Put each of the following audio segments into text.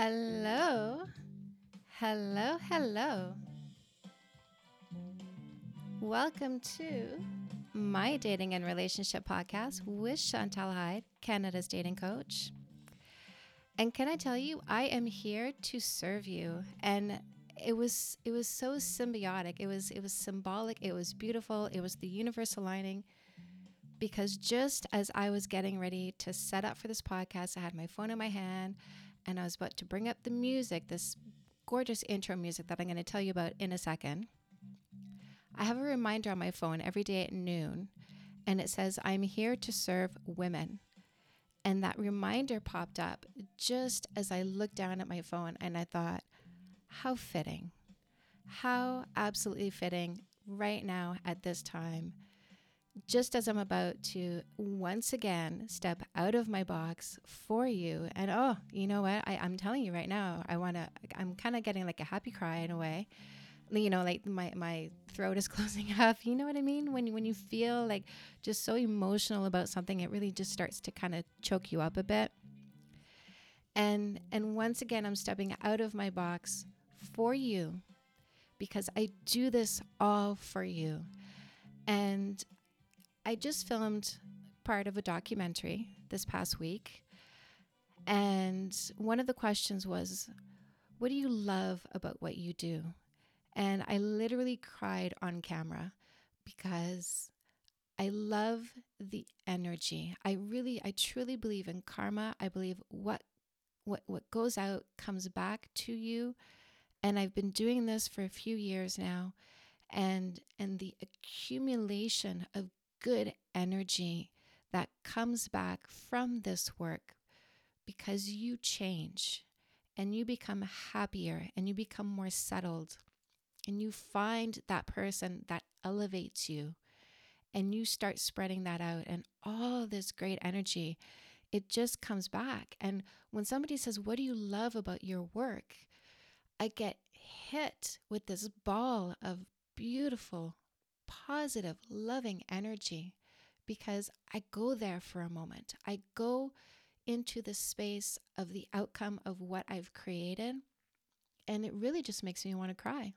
Hello, hello, hello. Welcome to my dating and relationship podcast with Chantal Hyde, Canada's dating coach. And can I tell you, I am here to serve you. And it was so symbiotic. It was symbolic. It was beautiful. It was the universe aligning. Because just as I was getting ready to set up for this podcast, I had my phone in my hand and I was about to bring up the music, this gorgeous intro music that I'm going to tell you about in a second. I have a reminder on my phone every day at noon, and it says, I'm here to serve women. And that reminder popped up just as I looked down at my phone, and I thought, how fitting, how absolutely fitting right now at this time, just as I'm about to once again step out of my box for you. And oh, you know what? I'm telling you right now, I'm kind of getting like a happy cry in a way. You know, like my throat is closing up. You know what I mean? When you feel like just so emotional about something, it really just starts to kind of choke you up a bit. And once again, I'm stepping out of my box for you because I do this all for you. And I just filmed part of a documentary this past week. And one of the questions was, what do you love about what you do? And I literally cried on camera because I love the energy. I truly believe in karma. I believe what goes out comes back to you. And I've been doing this for a few years now. And the accumulation of good energy that comes back from this work, because you change and you become happier and you become more settled. And you find that person that elevates you and you start spreading that out, and all this great energy, it just comes back. And when somebody says, what do you love about your work? I get hit with this ball of beautiful, positive, loving energy because I go there for a moment. I go into the space of the outcome of what I've created, and it really just makes me want to cry.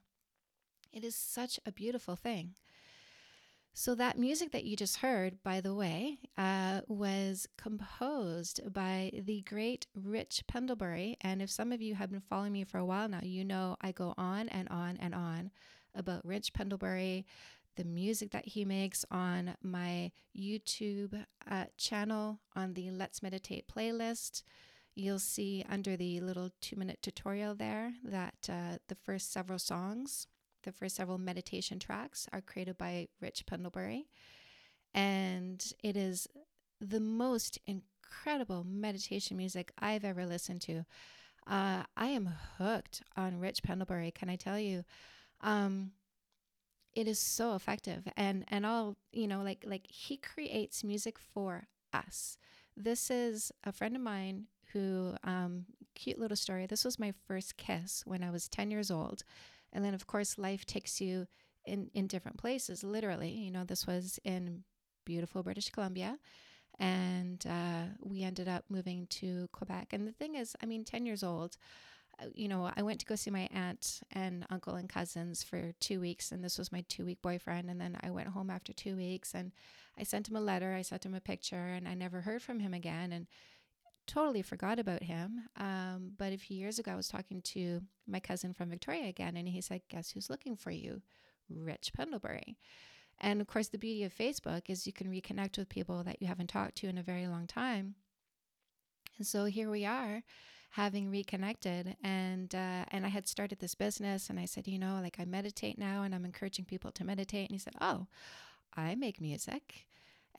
It is such a beautiful thing. So that music that you just heard, by the way, was composed by the great Rich Pendlebury. And if some of you have been following me for a while now, you know I go on and on and on about Rich Pendlebury, the music that he makes on my YouTube channel on the Let's Meditate playlist. You'll see under the little 2-minute tutorial there that the first several meditation tracks are created by Rich Pendlebury, and it is the most incredible meditation music I've ever listened to. I am hooked on Rich Pendlebury, can I tell you? It is so effective, and all, you know, like he creates music for us. This is a friend of mine who, cute little story, this was my first kiss when I was 10 years old. And then, of course, life takes you in different places, literally. You know, this was in beautiful British Columbia, and we ended up moving to Quebec. And the thing is, I mean, 10 years old, you know, I went to go see my aunt and uncle and cousins for 2 weeks, and this was my 2-week boyfriend. And then I went home after 2 weeks, and I sent him a letter, I sent him a picture, and I never heard from him again. And totally forgot about him, but a few years ago I was talking to my cousin from Victoria again, and he said, guess who's looking for you? Rich Pendlebury. And of course, the beauty of Facebook is you can reconnect with people that you haven't talked to in a very long time. And so here we are, having reconnected, and I had started this business, and I said, you know, like, I meditate now and I'm encouraging people to meditate. And he said, oh, I make music.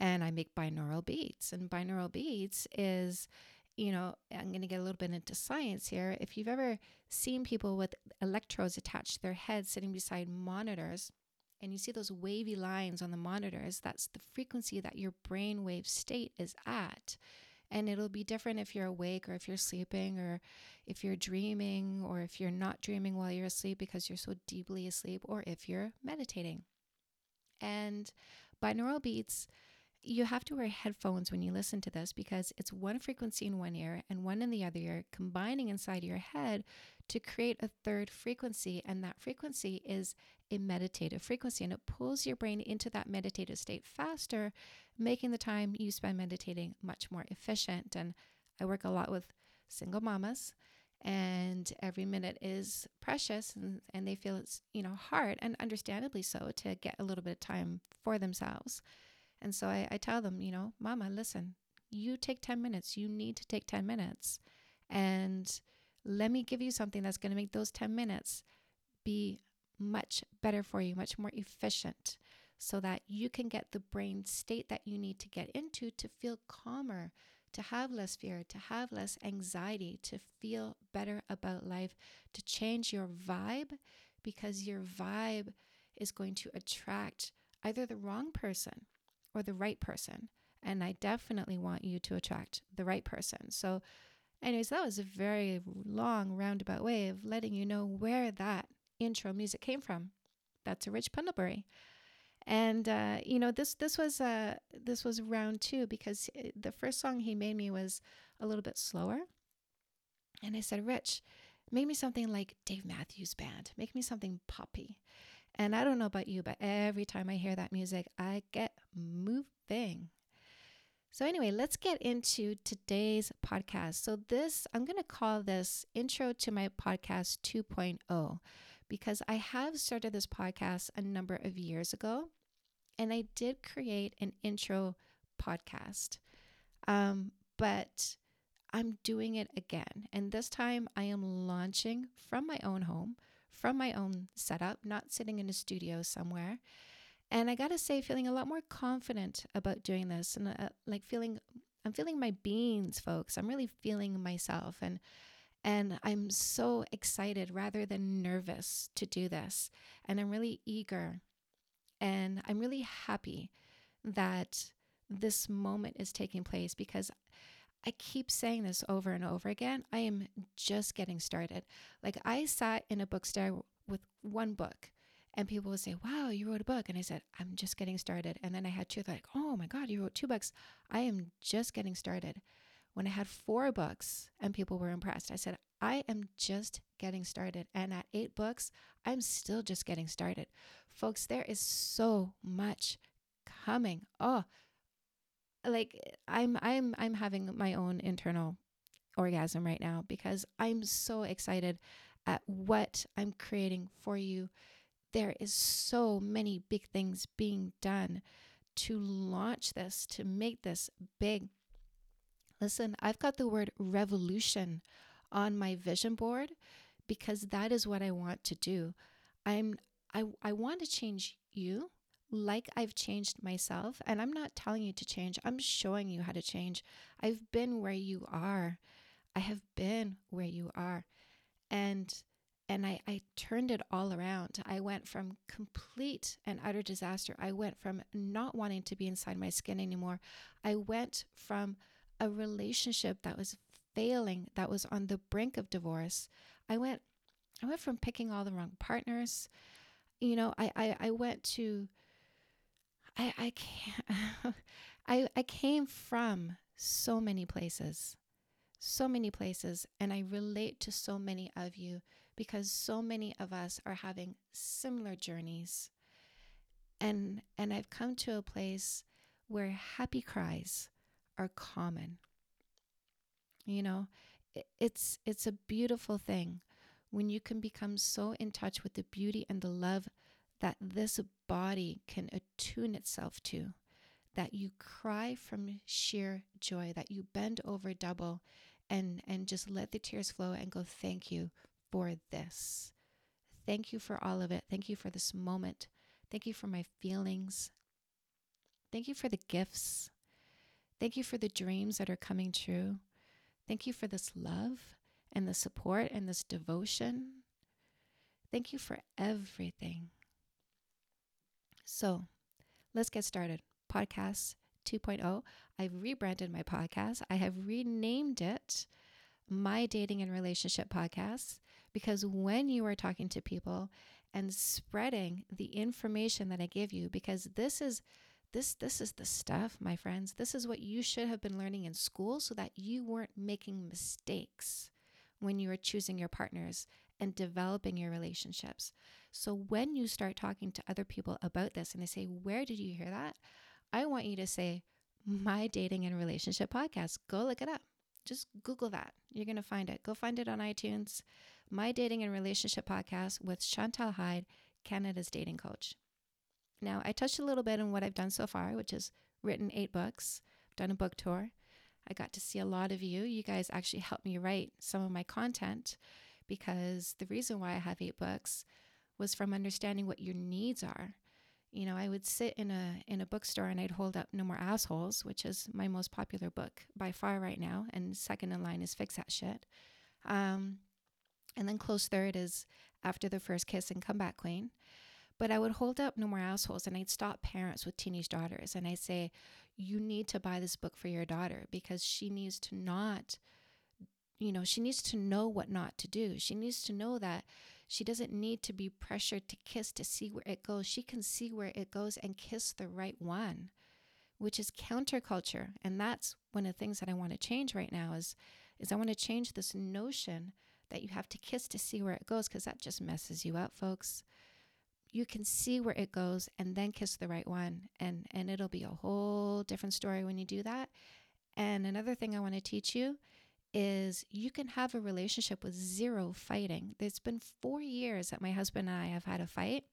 And I make binaural beats. And binaural beats is, you know, I'm going to get a little bit into science here. If you've ever seen people with electrodes attached to their heads sitting beside monitors, and you see those wavy lines on the monitors, that's the frequency that your brainwave state is at. And it'll be different if you're awake or if you're sleeping or if you're dreaming or if you're not dreaming while you're asleep because you're so deeply asleep, or if you're meditating. And binaural beats you have to wear headphones when you listen to this, because it's one frequency in one ear and one in the other ear combining inside your head to create a third frequency. And that frequency is a meditative frequency, and it pulls your brain into that meditative state faster, making the time you spend meditating much more efficient. And I work a lot with single mamas, and every minute is precious, and they feel it's, you know, hard, and understandably so, to get a little bit of time for themselves. And so I tell them, you know, mama, listen, you take 10 minutes. You need to take 10 minutes. And let me give you something that's going to make those 10 minutes be much better for you, much more efficient, so that you can get the brain state that you need to get into to feel calmer, to have less fear, to have less anxiety, to feel better about life, to change your vibe, because your vibe is going to attract either the wrong person or the right person. And I definitely want you to attract the right person. So anyways, that was a very long roundabout way of letting you know where that intro music came from. That's a Rich Pendlebury. And, you know, this was round two, because the first song he made me was a little bit slower. And I said, Rich, make me something like Dave Matthews Band. Make me something poppy. And I don't know about you, but every time I hear that music, I get moving. So anyway, let's get into today's podcast. So this, I'm going to call this Intro to My Podcast 2.0, because I have started this podcast a number of years ago, and I did create an intro podcast, but I'm doing it again. And this time I am launching from my own home, from my own setup, not sitting in a studio somewhere. And I gotta say, feeling a lot more confident about doing this, and I'm feeling my beans, folks. I'm really feeling myself, and I'm so excited rather than nervous to do this. And I'm really eager, and I'm really happy that this moment is taking place, because I keep saying this over and over again. I am just getting started. Like, I sat in a bookstore with one book, and people would say, wow, you wrote a book. And I said, I'm just getting started. And then I had two, like, oh my God, you wrote 2 books. I am just getting started. When I had 4 books and people were impressed, I said, I am just getting started. And at 8 books, I'm still just getting started. Folks, there is so much coming. Oh, like I'm having my own internal orgasm right now, because I'm so excited at what I'm creating for you. There is so many big things being done to launch this, to make this big. Listen, I've got the word revolution on my vision board, because that is what I want to do. I want to change you, like I've changed myself. And I'm not telling you to change. I'm showing you how to change. I've been where you are. I have been where you are. And I turned it all around. I went from complete and utter disaster. I went from not wanting to be inside my skin anymore. I went from a relationship that was failing, that was on the brink of divorce. I went from picking all the wrong partners. You know, I went to I came from so many places, and I relate to so many of you, because so many of us are having similar journeys. And I've come to a place where happy cries are common. You know, it's a beautiful thing when you can become so in touch with the beauty and the love that this body can attune itself to, that you cry from sheer joy, that you bend over double and just let the tears flow and go, thank you for this. Thank you for all of it. Thank you for this moment. Thank you for my feelings. Thank you for the gifts. Thank you for the dreams that are coming true. Thank you for this love and the support and this devotion. Thank you for everything. So let's get started. Podcast 2.0. I've rebranded my podcast. I have renamed it My Dating and Relationship Podcast, because when you are talking to people and spreading the information that I give you, because this is This is the stuff, my friends. This is what you should have been learning in school so that you weren't making mistakes when you were choosing your partners and developing your relationships. So when you start talking to other people about this and they say, where did you hear that? I want you to say, my dating and relationship podcast. Go look it up. Just Google that. You're going to find it. Go find it on iTunes. My Dating and Relationship Podcast with Chantal Hyde, Canada's dating coach. Now, I touched a little bit on what I've done so far, which is written 8 books, done a book tour. I got to see a lot of you. You guys actually helped me write some of my content because the reason why I have 8 books was from understanding what your needs are. You know, I would sit in a bookstore and I'd hold up No More Assholes, which is my most popular book by far right now. And second in line is Fix That Shit. And then close third is After the First Kiss and Comeback Queen. But I would hold up No More Assholes and I'd stop parents with teenage daughters and I'd say, you need to buy this book for your daughter because she needs to not, you know, she needs to know what not to do. She needs to know that she doesn't need to be pressured to kiss to see where it goes. She can see where it goes and kiss the right one, which is counterculture. And that's one of the things that I want to change right now is I want to change this notion that you have to kiss to see where it goes, because that just messes you up, folks. You can see where it goes and then kiss the right one. And it'll be a whole different story when you do that. And another thing I want to teach you is you can have a relationship with zero fighting. There's been 4 years that my husband and I have had a fight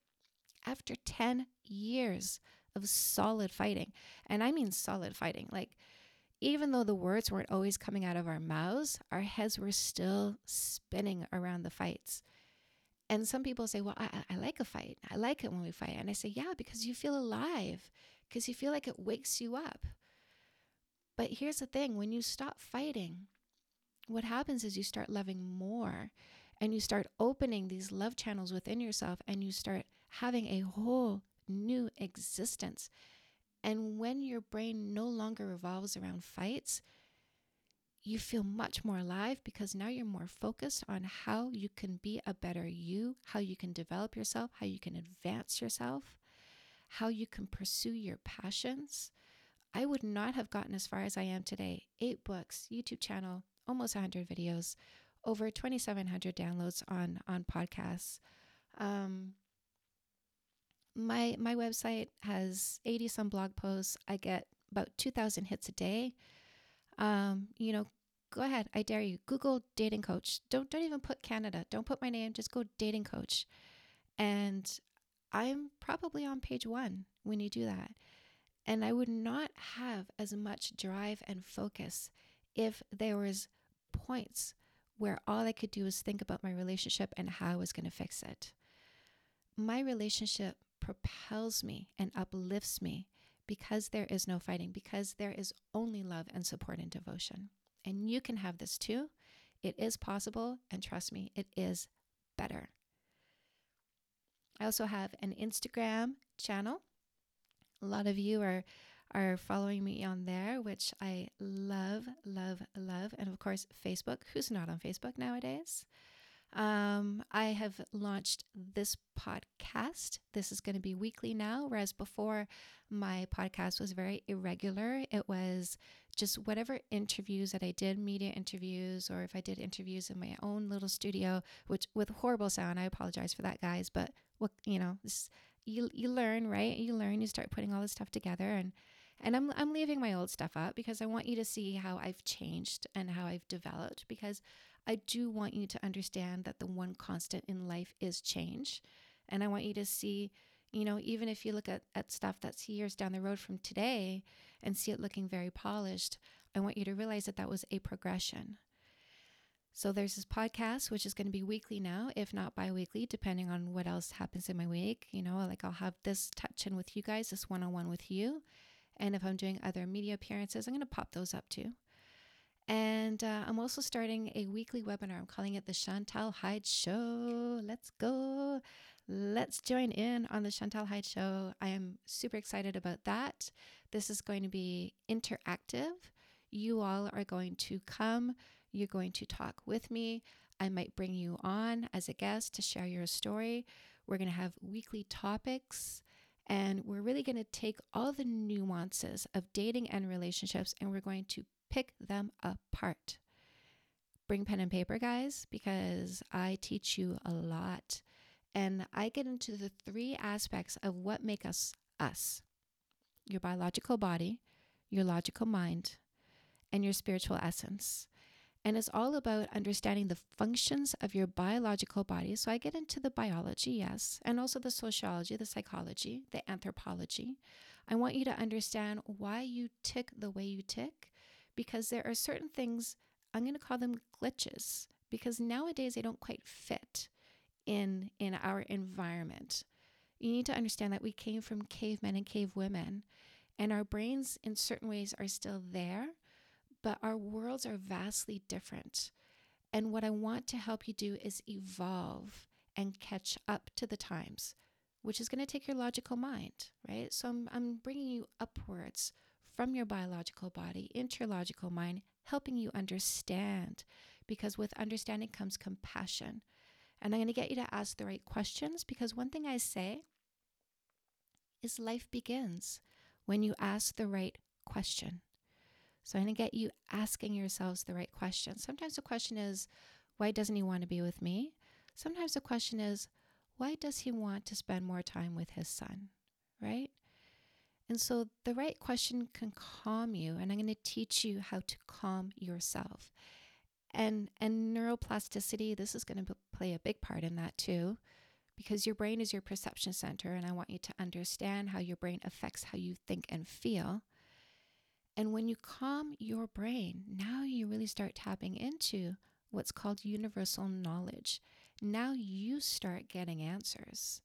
after 10 years of solid fighting. And I mean solid fighting. Like, even though the words weren't always coming out of our mouths, our heads were still spinning around the fights. And some people say, well, I like a fight. I like it when we fight. And I say, yeah, because you feel alive, because you feel like it wakes you up. But here's the thing. When you stop fighting, what happens is you start loving more and you start opening these love channels within yourself and you start having a whole new existence. And when your brain no longer revolves around fights, you feel much more alive because now you're more focused on how you can be a better you, how you can develop yourself, how you can advance yourself, how you can pursue your passions. I would not have gotten as far as I am today. 8 books, YouTube channel, almost 100 videos, over 2,700 downloads on podcasts. My website has 80 some blog posts. I get about 2,000 hits a day. You know, go ahead. I dare you. Google dating coach. Don't even put Canada. Don't put my name. Just go dating coach. And I'm probably on page 1 when you do that. And I would not have as much drive and focus if there was points where all I could do was think about my relationship and how I was going to fix it. My relationship propels me and uplifts me, because there is no fighting, because there is only love and support and devotion. And you can have this too. It is possible, and trust me, it is better. I also have an Instagram channel. A lot of you are following me on there, which I love, love, love. And of course, Facebook. Who's not on Facebook nowadays? I have launched this podcast. This is going to be weekly now, whereas before my podcast was very irregular. It was just whatever interviews that I did, media interviews, or if I did interviews in my own little studio, which with horrible sound, I apologize for that, guys. But what, you know, you learn, right? You learn, you start putting all this stuff together, and I'm leaving my old stuff up because I want you to see how I've changed and how I've developed, because I do want you to understand that the one constant in life is change. And I want you to see, you know, even if you look at stuff that's years down the road from today and see it looking very polished, I want you to realize that that was a progression. So there's this podcast, which is going to be weekly now, if not bi-weekly, depending on what else happens in my week. You know, like I'll have this touch-in with you guys, this one-on-one with you. And if I'm doing other media appearances, I'm going to pop those up too. And I'm also starting a weekly webinar. I'm calling it the Chantal Hyde Show. Let's go. Let's join in on the Chantal Hyde Show. I am super excited about that. This is going to be interactive. You all are going to come. You're going to talk with me. I might bring you on as a guest to share your story. We're going to have weekly topics. And we're really going to take all the nuances of dating and relationships, and we're going to pick them apart. Bring pen and paper, guys, because I teach you a lot. And I get into the three aspects of what make us us: your biological body, your logical mind, and your spiritual essence. And it's all about understanding the functions of your biological body. So I get into the biology, yes, and also the sociology, the psychology, the anthropology. I want you to understand why you tick the way you tick, because there are certain things, I'm going to call them glitches, because nowadays they don't quite fit in our environment. You need to understand that we came from cavemen and cave women, and our brains in certain ways are still there, but our worlds are vastly different. And what I want to help you do is evolve and catch up to the times, which is going to take your logical mind, right? So I'm bringing you upwards from your biological body into your logical mind, helping you understand, because with understanding comes compassion. And I'm going to get you to ask the right questions, because one thing I say is life begins when you ask the right question. So I'm going to get you asking yourselves the right question. Sometimes the question is, why doesn't he want to be with me? Sometimes the question is, why does he want to spend more time with his son, right? And so the right question can calm you, and I'm going to teach you how to calm yourself. And neuroplasticity, this is going to play a big part in that too, because your brain is your perception center, and I want you to understand how your brain affects how you think and feel. And when you calm your brain, now you really start tapping into what's called universal knowledge. Now you start getting answers.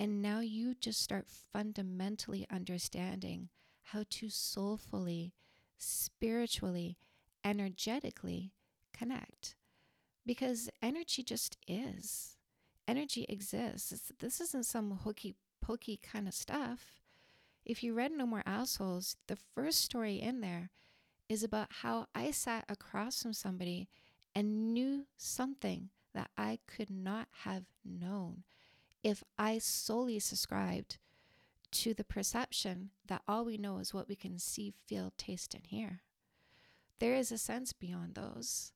And now you just start fundamentally understanding how to soulfully, spiritually, energetically connect. Because energy just is. Energy exists. This isn't some hokey-pokey kind of stuff. If you read No More Assholes, the first story in there is about how I sat across from somebody and knew something that I could not have known if I solely subscribed to the perception that all we know is what we can see, feel, taste, and hear. There is a sense beyond those.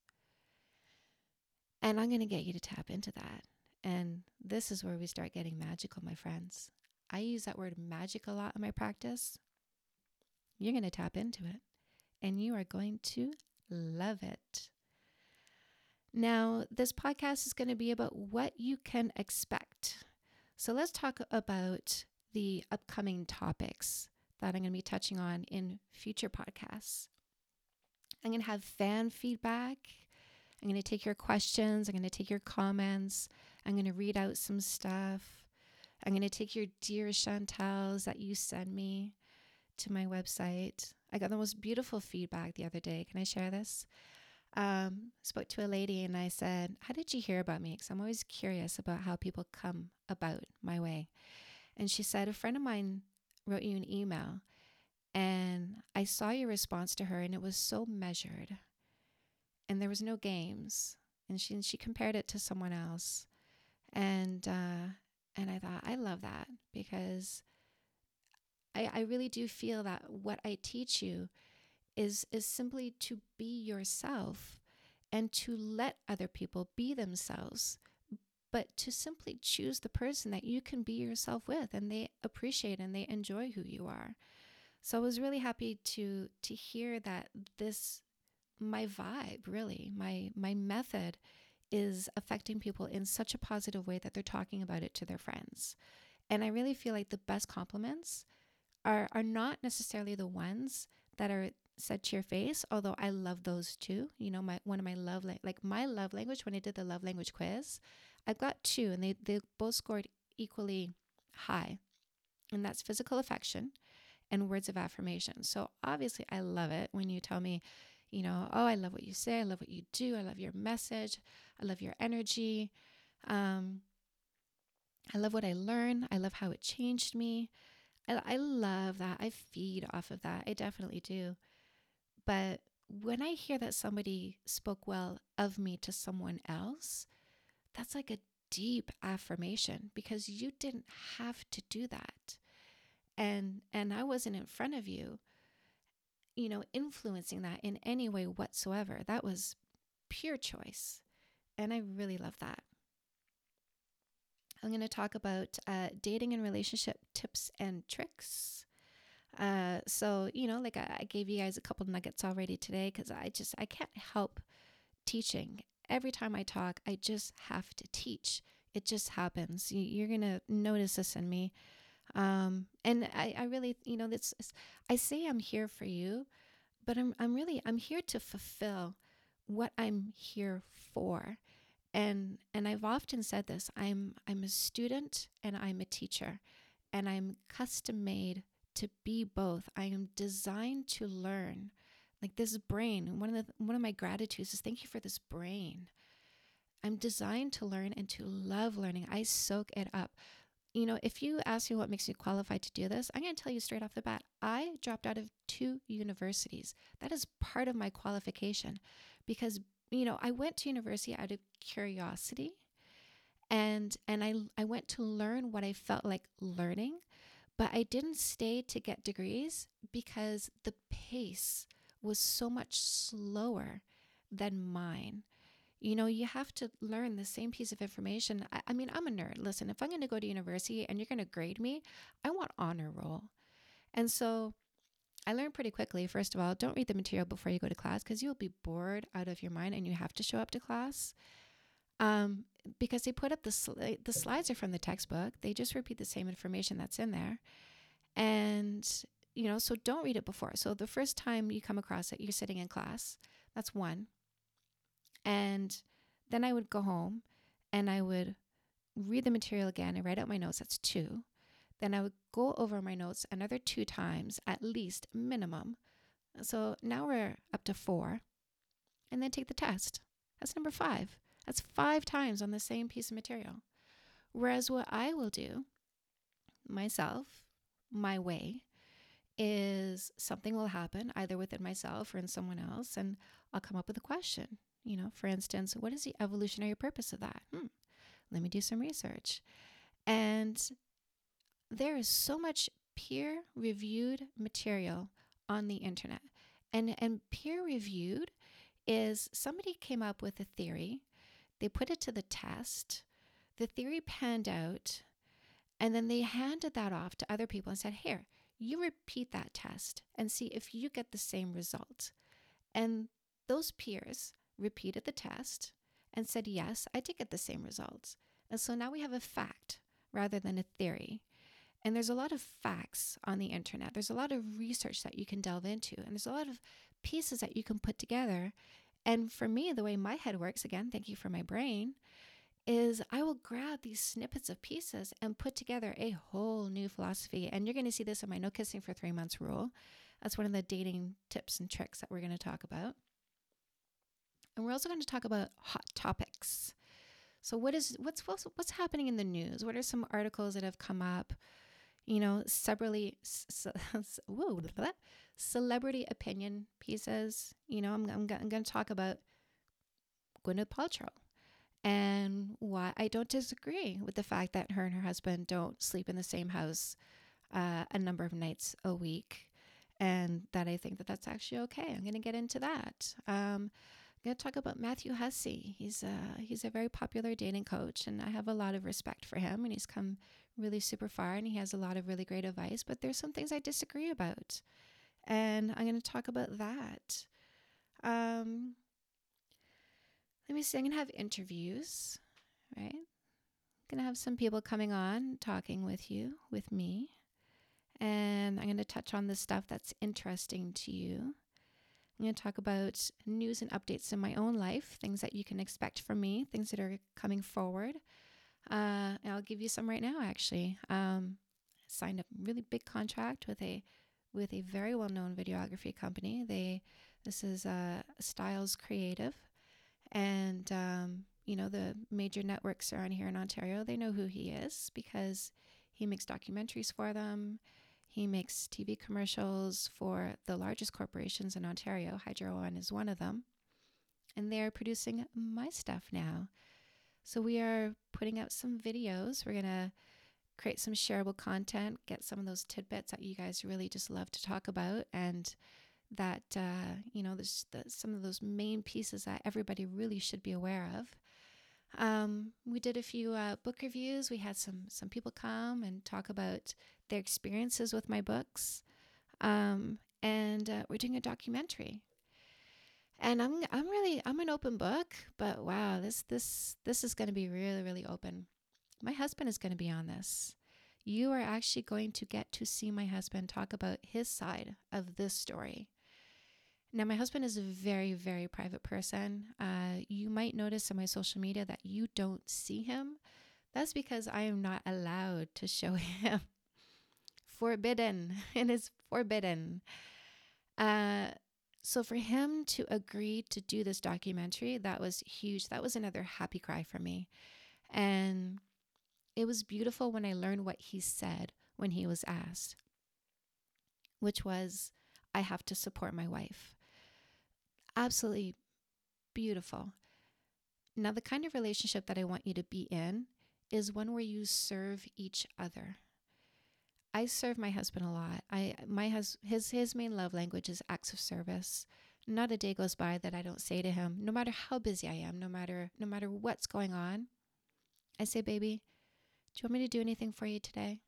And I'm going to get you to tap into that. And this is where we start getting magical, my friends. I use that word magic a lot in my practice. You're going to tap into it, and you are going to love it. Now, this podcast is going to be about what you can expect. So let's talk about the upcoming topics that I'm going to be touching on in future podcasts. I'm going to have fan feedback. I'm going to take your questions. I'm going to take your comments. I'm going to read out some stuff. I'm going to take your dear Chantals that you send me to my website. I got the most beautiful feedback the other day. Can I share this? Spoke to a lady and I said, how did you hear about me? Because I'm always curious about how people come about my way. And she said, a friend of mine wrote you an email and I saw your response to her and it was so measured and there was no games. And she compared it to someone else. And I thought, I love that, because I really do feel that what I teach you is simply to be yourself and to let other people be themselves, but to simply choose the person that you can be yourself with and they appreciate and they enjoy who you are. So I was really happy to hear that this, my vibe, really, my method is affecting people in such a positive way that they're talking about it to their friends. And I really feel like the best compliments are not necessarily the ones that are said to your face, although I love those too. You know, my love language, when I did the love language quiz, I got two and they both scored equally high. And that's physical affection and words of affirmation. So obviously I love it when you tell me, you know, oh, I love what you say. I love what you do. I love your message. I love your energy. I love what I learn. I love how it changed me. I love that. I feed off of that. I definitely do. But when I hear that somebody spoke well of me to someone else, that's like a deep affirmation, because you didn't have to do that. and I wasn't in front of you, you know, influencing that in any way whatsoever. That was pure choice. And I really love that. I'm going to talk about dating and relationship tips and tricks. So, you know, like I gave you guys a couple nuggets already today, because I can't help teaching. Every time I talk, I just have to teach. It just happens. You're going to notice this in me. And I really, you know, this, I say I'm here for you, but I'm here to fulfill what I'm here for. And I've often said this, I'm a student and I'm a teacher, and I'm custom made to be both. I am designed to learn. Like this brain, one of my gratitudes is thank you for this brain. I'm designed to learn and to love learning. I soak it up. You know, if you ask me what makes me qualified to do this, I'm going to tell you straight off the bat. I dropped out of 2 universities. That is part of my qualification, because, you know, I went to university out of curiosity, and I went to learn what I felt like learning, but I didn't stay to get degrees because the pace was so much slower than mine. You know, you have to learn the same piece of information. I mean, I'm a nerd. Listen, if I'm going to go to university and you're going to grade me, I want honor roll. And so I learned pretty quickly, first of all, don't read the material before you go to class, because you'll be bored out of your mind and you have to show up to class. Because they put up the slides are from the textbook. They just repeat the same information that's in there. And you know, so don't read it before. So the first time you come across it, you're sitting in class. That's one. And then I would go home and I would read the material again and write out my notes. That's 2. Then I would go over my notes another 2 times, at least minimum. So now we're up to 4. And then take the test. That's number 5. That's 5 times on the same piece of material. Whereas what I will do myself, my way, is something will happen either within myself or in someone else, and I'll come up with a question. You know, for instance, what is the evolutionary purpose of that? Let me do some research. And there is so much peer-reviewed material on the internet. And peer-reviewed is somebody came up with a theory, they put it to the test, the theory panned out, and then they handed that off to other people and said, here, you repeat that test and see if you get the same result. And those peers repeated the test and said, yes, I did get the same results. And so now we have a fact rather than a theory. And there's a lot of facts on the internet. There's a lot of research that you can delve into. And there's a lot of pieces that you can put together. And for me, the way my head works, again, thank you for my brain, is I will grab these snippets of pieces and put together a whole new philosophy. And you're going to see this in my No Kissing for 3 Months rule. That's one of the dating tips and tricks that we're going to talk about. And we're also going to talk about hot topics. So what's happening in the news? What are some articles that have come up? You know, celebrity opinion pieces. You know, I'm going to talk about Gwyneth Paltrow. And why I don't disagree with the fact that her and her husband don't sleep in the same house a number of nights a week, and that I think that that's actually okay. I'm going to get into that. I'm going to talk about Matthew Hussey. He's a very popular dating coach, and I have a lot of respect for him, and he's come really super far, and he has a lot of really great advice, but there's some things I disagree about, and I'm going to talk about that. Let me see, I'm going to have interviews, right? I'm going to have some people coming on, talking with you, with me. And I'm going to touch on the stuff that's interesting to you. I'm going to talk about news and updates in my own life, things that you can expect from me, things that are coming forward. And I'll give you some right now, actually. I signed a really big contract with a very well-known videography company. This is Styles Creative. And, you know, the major networks around here in Ontario, they know who he is because he makes documentaries for them. He makes TV commercials for the largest corporations in Ontario. Hydro One is one of them. And they're producing my stuff now. So we are putting out some videos. We're going to create some shareable content, get some of those tidbits that you guys really just love to talk about, and that, you know, there's some of those main pieces that everybody really should be aware of. We did a few book reviews. We had some people come and talk about their experiences with my books. And we're doing a documentary. And I'm an open book, but wow, this is going to be really, really open. My husband is going to be on this. You are actually going to get to see my husband talk about his side of this story. Now, my husband is a very, very private person. You might notice on my social media that you don't see him. That's because I am not allowed to show him. Forbidden. It is forbidden. So for him to agree to do this documentary, that was huge. That was another happy cry for me. And it was beautiful when I learned what he said when he was asked, which was, I have to support my wife. Absolutely beautiful. Now, the kind of relationship that I want you to be in is one where you serve each other. I serve my husband a lot. His main love language is acts of service. Not a day goes by that I don't say to him, no matter how busy I am, no matter what's going on, I say, baby, do you want me to do anything for you today?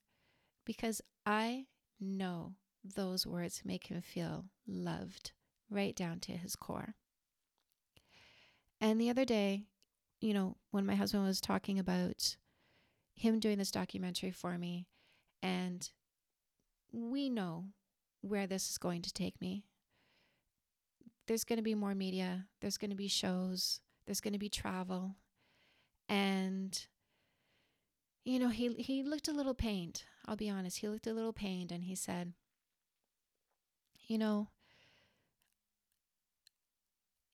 Because I know those words make him feel loved right down to his core. And the other day, you know, when my husband was talking about him doing this documentary for me, and we know where this is going to take me. There's going to be more media. There's going to be shows. There's going to be travel. And, you know, he looked a little pained. I'll be honest. He looked a little pained, and he said, you know,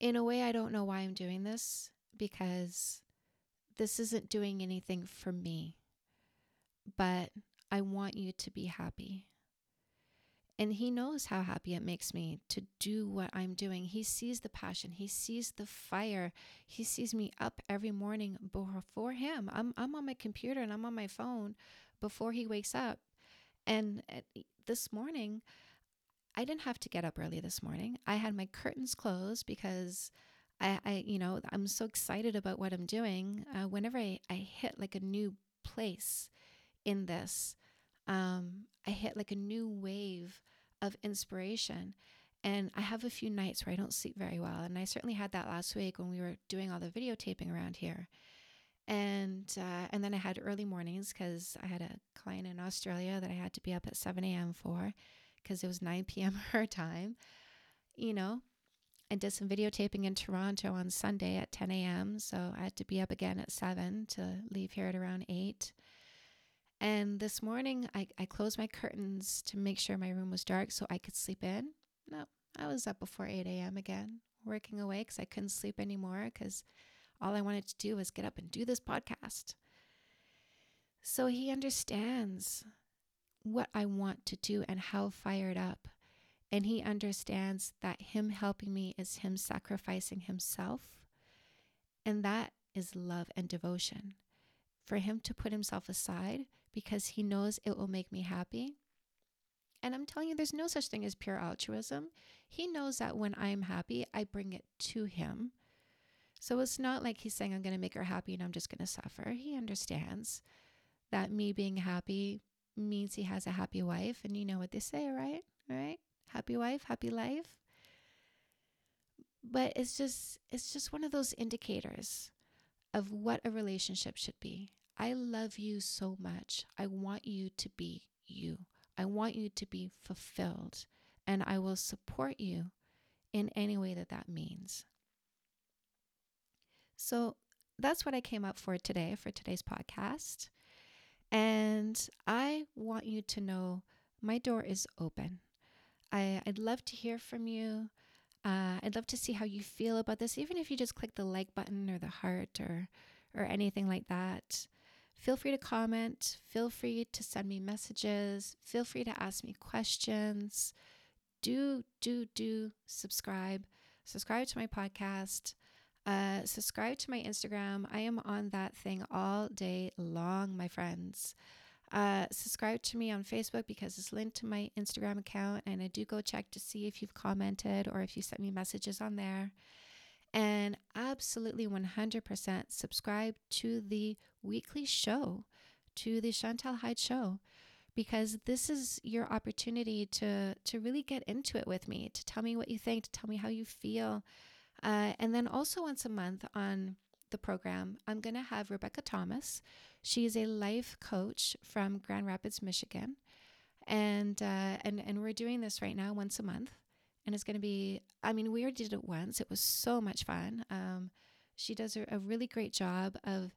in a way, I don't know why I'm doing this, because this isn't doing anything for me. But I want you to be happy. And he knows how happy it makes me to do what I'm doing. He sees the passion. He sees the fire. He sees me up every morning before him. I'm on my computer and I'm on my phone before he wakes up. And this morning, I didn't have to get up early this morning. I had my curtains closed because I I'm so excited about what I'm doing. Whenever I hit like a new place in this, I hit like a new wave of inspiration. And I have a few nights where I don't sleep very well. And I certainly had that last week when we were doing all the videotaping around here. And then I had early mornings because I had a client in Australia that I had to be up at 7 a.m. for because it was 9 p.m. her time, you know. I did some videotaping in Toronto on Sunday at 10 a.m. So I had to be up again at 7 to leave here at around 8. And this morning, I closed my curtains to make sure my room was dark so I could sleep in. No, I was up before 8 a.m. again, working away because I couldn't sleep anymore because all I wanted to do was get up and do this podcast. So he understands what I want to do and how fired up. And he understands that him helping me is him sacrificing himself. And that is love and devotion. For him to put himself aside because he knows it will make me happy. And I'm telling you, there's no such thing as pure altruism. He knows that when I'm happy, I bring it to him. So it's not like he's saying, I'm going to make her happy and I'm just going to suffer. He understands that me being happy means he has a happy wife. And you know what they say, right? Right? Happy wife, happy life. But it's just one of those indicators of what a relationship should be. I love you so much. I want you to be you. I want you to be fulfilled. And I will support you in any way that means. So that's what I came up for today, for today's podcast. And I want you to know my door is open. I'd love to hear from you. I'd love to see how you feel about this. Even if you just click the like button or the heart or anything like that, feel free to comment. Feel free to send me messages. Feel free to ask me questions. Do subscribe. Subscribe to my podcast. Subscribe to my Instagram. I am on that thing all day long, my friends. Subscribe to me on Facebook because it's linked to my Instagram account, and I do go check to see if you've commented or if you sent me messages on there. And absolutely 100% subscribe to the weekly show, to the Chantal Hyde Show, because this is your opportunity to really get into it with me, to tell me what you think, to tell me how you feel. And then also once a month on the program, I'm going to have Rebecca Thomas. She is a life coach from Grand Rapids, Michigan. And we're doing this right now once a month. And it's going to be, I mean, we already did it once. It was so much fun. She does a really great job of,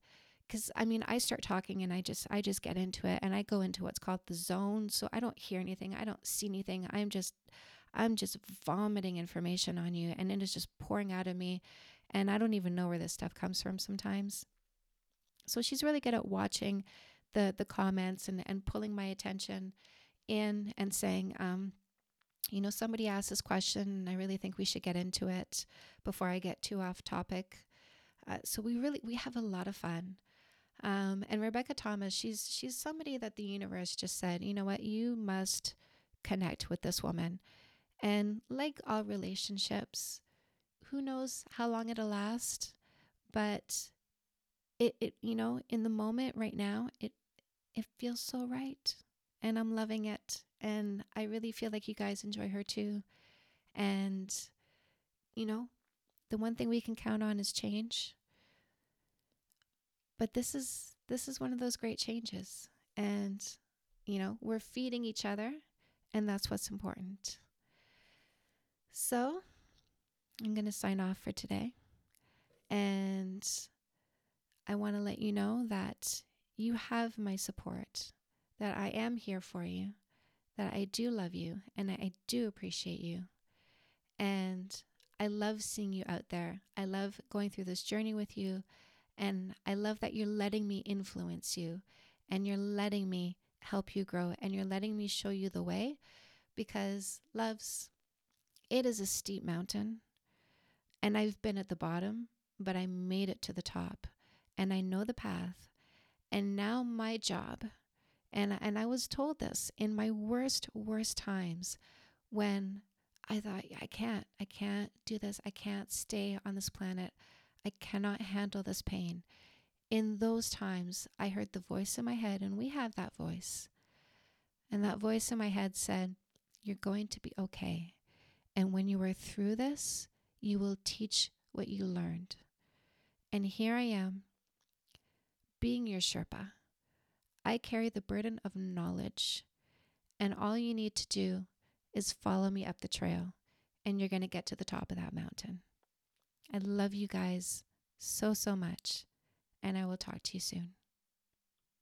because, I mean, I start talking and I just get into it, and I go into what's called the zone. So I don't hear anything. I don't see anything. I'm just vomiting information on you, and it is just pouring out of me. And I don't even know where this stuff comes from sometimes. So she's really good at watching the comments and pulling my attention in and saying, you know, somebody asked this question, and I really think we should get into it before I get too off topic. So we have a lot of fun. And Rebecca Thomas, she's somebody that the universe just said, you know what, you must connect with this woman. And like all relationships, who knows how long it'll last, but it you know, in the moment right now, it feels so right, and I'm loving it. And I really feel like you guys enjoy her too. And, you know, the one thing we can count on is change. But this is one of those great changes. And, you know, we're feeding each other, and that's what's important. So I'm going to sign off for today. And I want to let you know that you have my support, that I am here for you, that I do love you, and I do appreciate you. And I love seeing you out there. I love going through this journey with you. And I love that you're letting me influence you, and you're letting me help you grow, and you're letting me show you the way, because loves, it is a steep mountain, and I've been at the bottom, but I made it to the top, and I know the path. And now my job, and I was told this in my worst times, when I thought, I can't do this. I can't stay on this planet. I cannot handle this pain. In those times, I heard the voice in my head, and we have that voice. And that voice in my head said, you're going to be okay. And when you are through this, you will teach what you learned. And here I am, being your Sherpa. I carry the burden of knowledge, and all you need to do is follow me up the trail, and you're going to get to the top of that mountain. I love you guys so, so much, and I will talk to you soon.